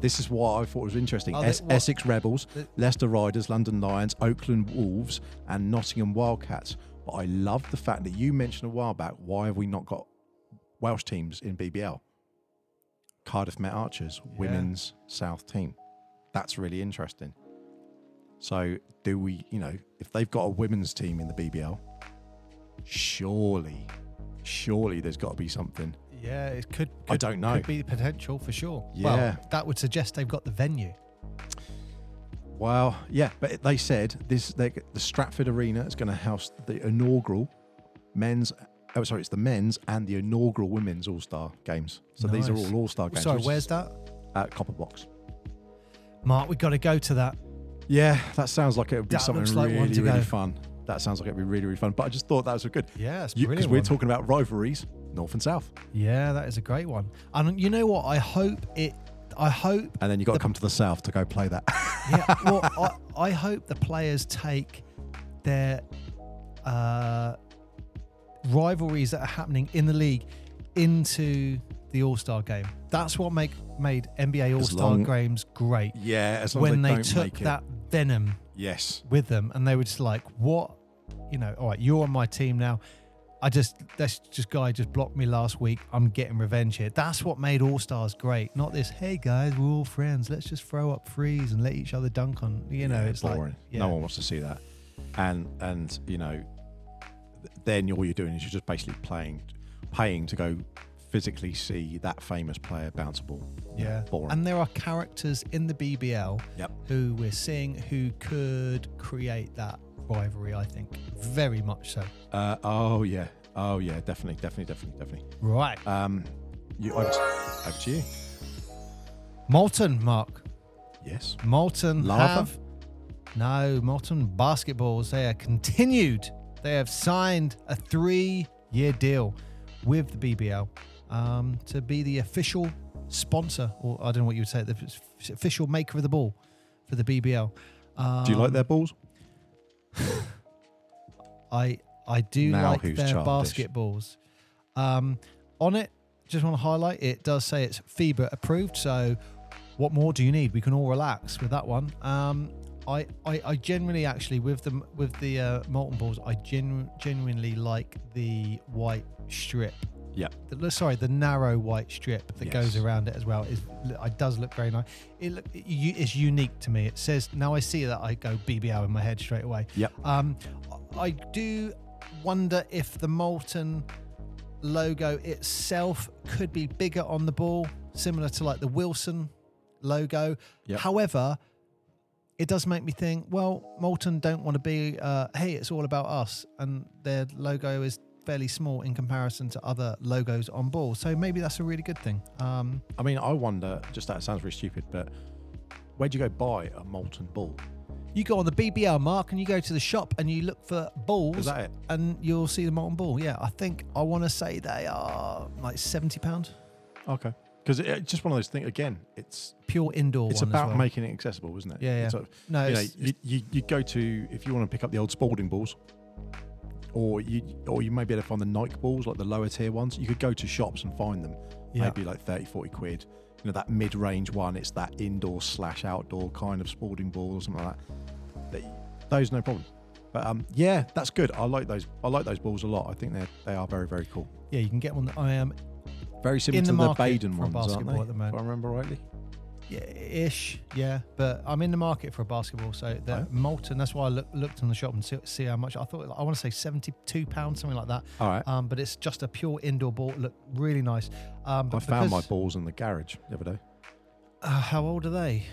This is what I thought was interesting. Oh, es- they, Essex Rebels, the- Leicester Riders, London Lions, Oakland Wolves, and Nottingham Wildcats. But I love the fact that you mentioned a while back, why have we not got Welsh teams in B B L? Cardiff Met Archers, yeah. women's South team. That's really interesting. So do we, you know, if they've got a women's team in the B B L, Surely, surely there's got to be something. Yeah, it could. could I don't know. Could be the potential for sure. Yeah, well, that would suggest they've got the venue. Well, yeah, but they said this. They, the Stratford Arena is going to house the inaugural men's. Oh, sorry, it's the men's and the inaugural women's All-Star games. So nice. These are all All-Star games. Sorry, where's that? At Copper Box. Mark, we've got to go to that. Yeah, that sounds like it would be that something like really, really go. fun. That sounds like it'd be really, really fun. But I just thought that was good. Yeah, it's brilliant. Because we're talking about rivalries, North and South. Yeah, that is a great one. And you know what? I hope it. I hope. And then you got the, to come to the South to go play that. Yeah. Well, I, I hope the players take their uh, rivalries that are happening in the league into the All-Star game. That's what make made N B A All-Star long, games great. Yeah, as long when as they, they don't took make that it. venom. Yes. With them, and they were just like, what? You know, all right, you're on my team now. I just, this just guy just blocked me last week. I'm getting revenge here. That's what made All-Stars great. Not this, hey guys, we're all friends. Let's just throw up threes and let each other dunk on, you know, yeah, it's boring. Like, yeah. No one wants to see that. And, and you know, then all you're doing is you're just basically playing, paying to go physically see that famous player bounce a ball. Yeah. Boring. And there are characters in the B B L yep. who we're seeing who could create that rivalry, I think. Very much so. Uh, oh, yeah. Oh, yeah. Definitely, definitely, definitely, definitely. Right. Um, you, over, to, over to you. Molten, Mark. Yes. Molten Lava? have... No, Molten Basketballs. They are continued. They have signed a three-year deal with the B B L. Um, to be the official sponsor, or I don't know what you would say, the f- official maker of the ball for the B B L. Um, do you like their balls? I I do now like their childish. basketballs. Um, on it, just want to highlight, it does say it's FIBA approved, so what more do you need? We can all relax with that one. Um, I, I, I generally actually, with the, with the uh, Molten balls, I genu- genuinely like the white strip. Yeah. Sorry, the narrow white strip that yes. goes around it as well is it does look very nice. It, look, it it's unique to me. It says now I see that I go B B L in my head straight away. Yep. Um, I do wonder if the Molten logo itself could be bigger on the ball, similar to like the Wilson logo. Yep. However, it does make me think. Well, Molten don't want to be. Uh, hey, it's all about us, and their logo is fairly small in comparison to other logos on ball, so maybe that's a really good thing. um I mean, I wonder, just that sounds really stupid, but where do you go buy a Molten ball? You go on the B B L, Mark, and you go to the shop and you look for balls. Is that it? And you'll see the Molten ball. Yeah, I think I want to say they are like seventy pound. Okay, Because it's just one of those things, again, it's... Pure indoor It's one about as well. Making it accessible, isn't it? Yeah, yeah. It's sort of, no, you, it's, know, it's, you, you, you go to, if you want to pick up the old Spalding balls, or you or you may be able to find the Nike balls, like the lower tier ones, you could go to shops and find them. Yeah. Maybe like thirty, forty quid. You know, that mid-range one, it's that indoor slash outdoor kind of Spalding ball or something like that. Those, no problem. But um, yeah, that's good. I like those. I like those balls a lot. I think they they are very very cool. Yeah, you can get one that I am very similar to the Baden ones, aren't they? At the moment. If I remember rightly. Yeah, ish. Yeah, but I'm in the market for a basketball. So the oh. Molten. That's why I look, looked in the shop and see, see how much. I thought I want to say seventy-two pounds, something like that. All right. Um, but it's just a pure indoor ball. Look really nice. Um, but I found because, my balls in the garage the other day. Uh, how old are they?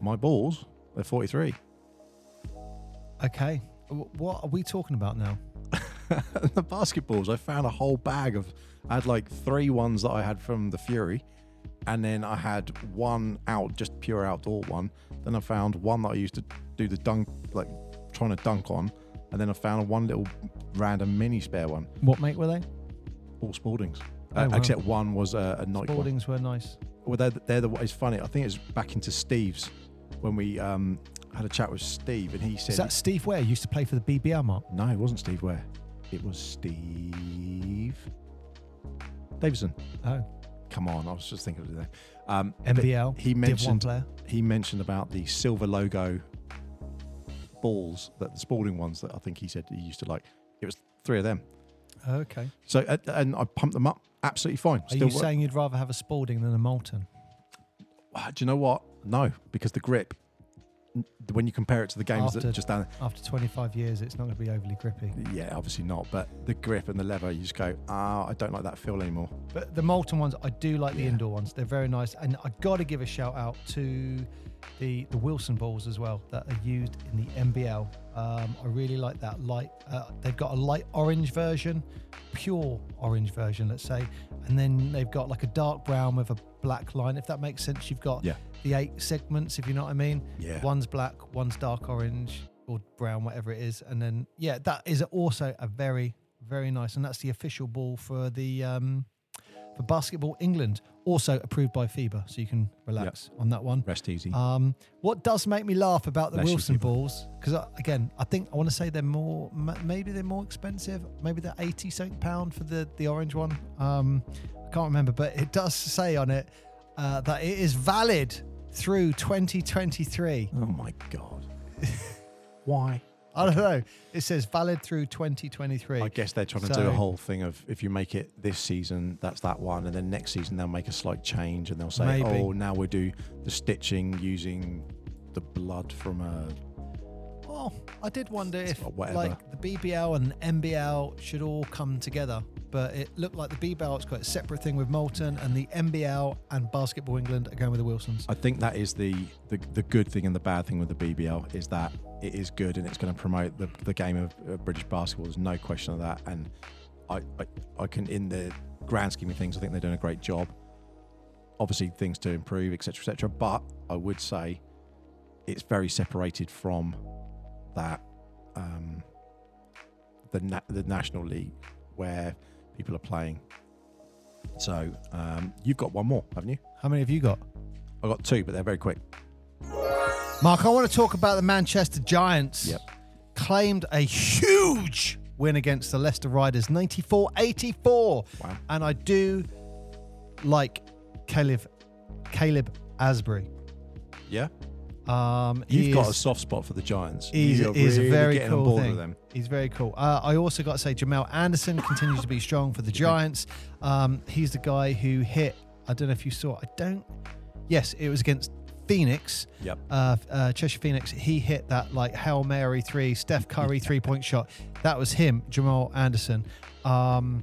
My balls. They're forty-three. Okay. What are we talking about now? The basketballs. I found a whole bag of... I had like three ones that I had from the Fury. And then I had one out, just pure outdoor one. Then I found one that I used to do the dunk, like trying to dunk on. And then I found one little random mini spare one. What make were they? All Spaldings. Oh, uh, wow. Except one was a, a Nike Spaldings one. Were nice. Well, they're, they're the... It's funny. I think it's back into Steve's when we... Um, I had a chat with Steve and he said... Is that Steve Ware used to play for the B B L, Mark? No, it wasn't Steve Ware. It was Steve... Davison. Oh. Come on, I was just thinking of it there. Um, N B L, he mentioned, player. He mentioned about the silver logo balls, that the Spalding ones that I think he said he used to like. It was three of them. Okay. So, uh, and I pumped them up. Absolutely fine. Are Still you work. saying you'd rather have a Spalding than a Molten? Uh, do you know what? No, because the grip... When you compare it to the games after, that just down there, after twenty-five years, it's not going to be overly grippy. Yeah, obviously not. But the grip and the lever, you just go, ah, oh, I don't like that feel anymore. But the Molten ones, I do like yeah. the indoor ones. They're very nice, and I got to give a shout out to the the Wilson balls as well that are used in the N B L. Um, I really like that light. Uh, they've got a light orange version, pure orange version, let's say, and then they've got like a dark brown with a black line. If that makes sense, you've got yeah. the eight segments, if you know what I mean. Yeah. One's black, one's dark orange or brown, whatever it is, and then yeah, that is also a very very nice, and that's the official ball for the um, for Basketball England, also approved by FIBA, so you can relax yep. on that one. Rest easy. Um, what does make me laugh about the Less Wilson balls, because again, I think I want to say they're more, maybe they're more expensive. Maybe they're eighty something pound for the, the orange one. Um, I can't remember, but it does say on it uh, that it is valid through twenty twenty-three. Oh my God. Why? I don't know. It says valid through twenty twenty-three. I guess they're trying to so, do a whole thing of if you make it this season, that's that one. And then next season, they'll make a slight change and they'll say, maybe. oh, now we'll do the stitching using the blood from a... Well, I did wonder if whatever. like the B B L and N B L should all come together. But it looked like the B B L, it's got a separate thing with Molten, and the N B L and Basketball England are going with the Wilsons. I think that is the, the, the good thing and the bad thing with the B B L is that it is good and it's going to promote the, the game of uh, British basketball. There's no question of that. And I, I, I can, in the grand scheme of things, I think they're doing a great job. Obviously, things to improve, et cetera, et cetera. But I would say it's very separated from that, um, the na- the National League, where people are playing. So um, you've got one more, haven't you? How many have you got? I've got two, but they're very quick. Mark, I want to talk about the Manchester Giants. Yep. Claimed a huge win against the Leicester Riders, ninety-four eighty-four. Wow. And I do like Caleb, Caleb Asbury. Yeah. Um, You've got is, a soft spot for the Giants. He's, he's really a very cool thing. With them. He's very cool. Uh, I also got to say, Jamal Anderson continues to be strong for the Giants. Um, he's the guy who hit. I don't know if you saw. I don't. Yes, it was against Phoenix. Yep. Uh, uh, Cheshire Phoenix. He hit that like Hail Mary three, Steph Curry three point shot. That was him, Jamal Anderson. Um,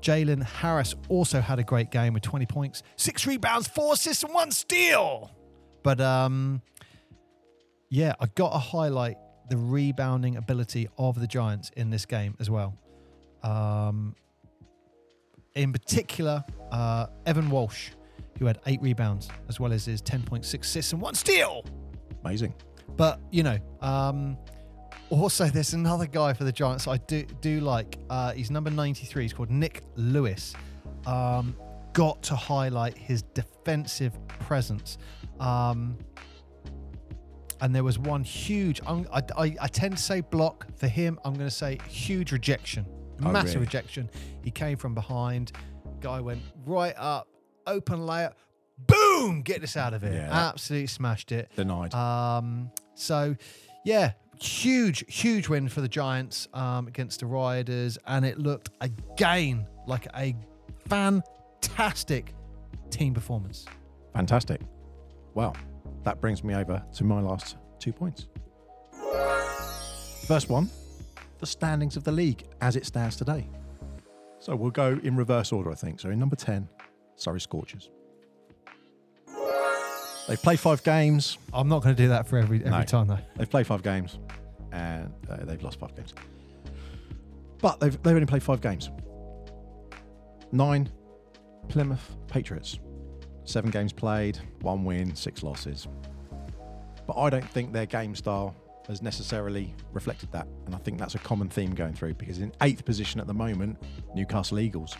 Jalen Harris also had a great game with twenty points, six rebounds, four assists, and one steal. But um. Yeah, I got to highlight the rebounding ability of the Giants in this game as well. Um, in particular, uh, Evan Walsh, who had eight rebounds, as well as his ten point six assists and one steal. Amazing. But, you know, um, also there's another guy for the Giants I do do like. Uh, he's number ninety-three. He's called Nick Lewis. Um, got to highlight his defensive presence. Um, and there was one huge, um, I, I, I tend to say block for him. I'm going to say huge rejection, oh, massive really? rejection. He came from behind. Guy went right up, open layup, boom, get this out of it. Yeah, absolutely smashed it. Denied. Um, so, yeah, huge, huge win for the Giants um, against the Riders. And it looked again like a fantastic team performance. Fantastic. Well, that brings me over to my last two points. First one, the standings of the league as it stands today. So we'll go in reverse order, I think. So in number ten, Surrey Scorchers. They've played five games. I'm not going to do that for every every no. time, though. They've played five games, and uh, they've lost five games. But they've, they've only played five games. Nine, Plymouth Patriots. Seven games played, one win, six losses. But I don't think their game style has necessarily reflected that. And I think that's a common theme going through, because in eighth position at the moment, Newcastle Eagles.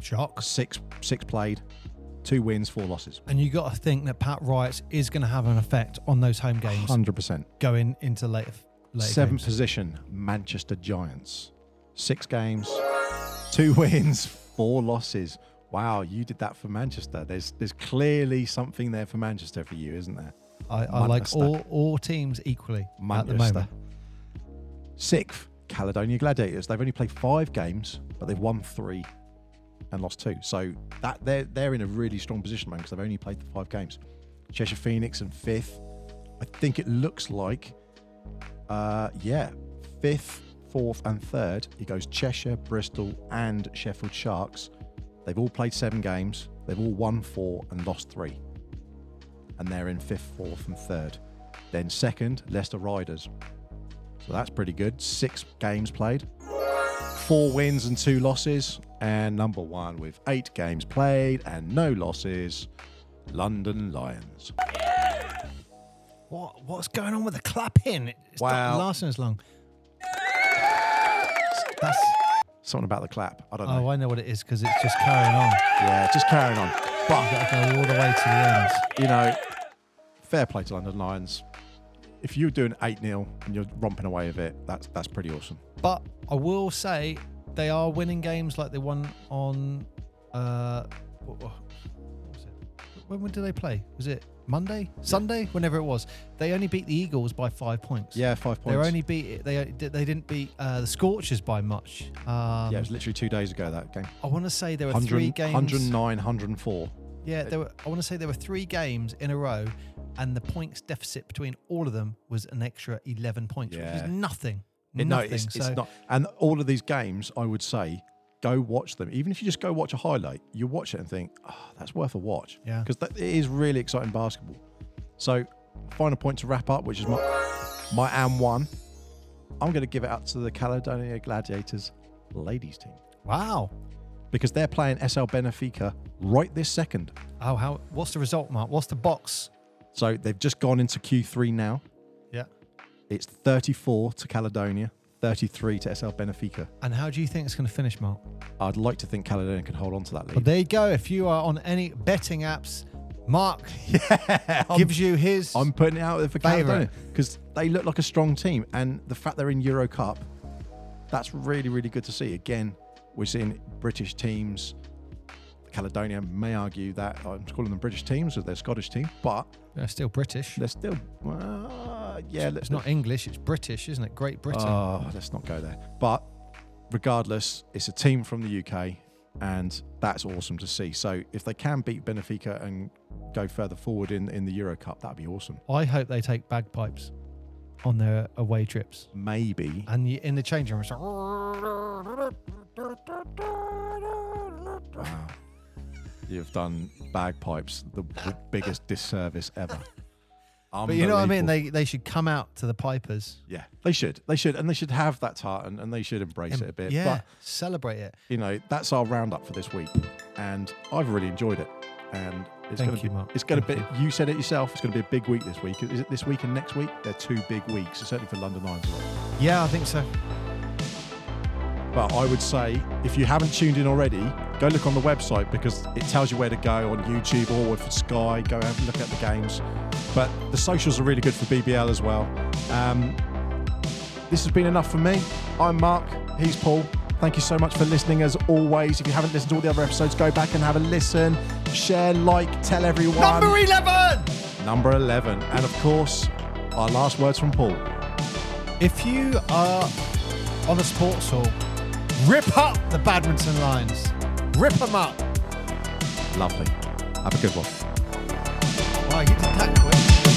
Shock. Six, six played, two wins, four losses. And you got to think that Pat Riot is going to have an effect on those home games. one hundred percent. Going into later, later Seventh games. Position, Manchester Giants. Six games, two wins, four losses. Wow, you did that for Manchester. There's there's clearly something there for Manchester for you, isn't there? I, I like all, all teams equally Manchester. At the moment. Sixth, Caledonia Gladiators. They've only played five games, but they've won three and lost two. So that they're they're in a really strong position, man, because they've only played the five games. Cheshire Phoenix and fifth. I think it looks like, uh, yeah, fifth, fourth, and third. It goes Cheshire, Bristol, and Sheffield Sharks. They've all played seven games. They've all won four and lost three. And they're in fifth, fourth, and third. Then second, Leicester Riders. So that's pretty good. Six games played, four wins and two losses. And number one with eight games played and no losses, London Lions. Yeah! What What's going on with the clapping? It's wow. not lasting as long. Yeah! That's something about the clap. I don't know. Oh, I know what it is, because it's just carrying on. Yeah, just carrying on. But you've got to go all the way to the end. You know, fair play to London Lions. If you're doing eight nil and you're romping away with it, that's that's pretty awesome. But I will say they are winning games like they won on... Uh, what, what was it? When, when did they play? Was it Monday? Sunday? Yeah. Whenever it was. They only beat the Eagles by five points. Yeah, five points. They only beat... They they didn't beat uh, the Scorchers by much. Um, yeah, it was literally two days ago, that game. I want to say there were three games... one oh nine, one oh four. Yeah, there were, I want to say there were three games in a row, and the points deficit between all of them was an extra eleven points, yeah. which is nothing. It, nothing. No, it's, so, it's not. And all of these games, I would say, go watch them. Even if you just go watch a highlight, you watch it and think, oh, that's worth a watch. Yeah. Because it is really exciting basketball. So, final point to wrap up, which is my, my and one. I'm going to give it up to the Caledonia Gladiators ladies team. Wow. Because they're playing S L Benfica right this second. Oh, how? What's the result, Mark? What's the box? So they've just gone into Q three now. Yeah. It's thirty-four to Caledonia, thirty-three to S L Benfica. And how do you think it's going to finish, Mark? I'd like to think Caledonia can hold on to that lead. Well, there you go. If you are on any betting apps, Mark yeah, gives I'm, you his I'm putting it out there for favorite. Caledonia. Because they look like a strong team. And the fact they're in Euro Cup, that's really, really good to see. Again, we're seeing British teams. Caledonia may argue that I'm calling them British teams, or they're Scottish team, but they're still British. They're still, uh, yeah. It's, it's not English; it's British, isn't it? Great Britain. Oh, let's not go there. But regardless, it's a team from the U K, and that's awesome to see. So if they can beat Benfica and go further forward in in the Euro Cup, that'd be awesome. I hope they take bagpipes on their away trips. Maybe. And the, in the changing room. It's like, wow. You've done bagpipes the, the biggest disservice ever. But you know what I mean? They they should come out to the pipers. Yeah, they should. They should. And they should have that tartan, and they should embrace em- it a bit. Yeah, but, celebrate it. You know, that's our roundup for this week. And I've really enjoyed it. And it's Thank gonna you, be, Mark. It's going to be, you. you said it yourself, it's going to be a big week this week. Is it this week and next week? They're two big weeks, certainly for London Lions. Yeah, I think so. But I would say, if you haven't tuned in already, go look on the website, because it tells you where to go on YouTube or for Sky. Go have a look at the games. But the socials are really good for B B L as well. Um, this has been enough for me. I'm Mark. He's Paul. Thank you so much for listening, as always. If you haven't listened to all the other episodes, go back and have a listen. Share, like, tell everyone. Number eleven! Number eleven. And, of course, our last words from Paul. If you are on a sports hall, rip up the badminton lines. Rip them up. Lovely. Have a good one. Wow, you did that quick.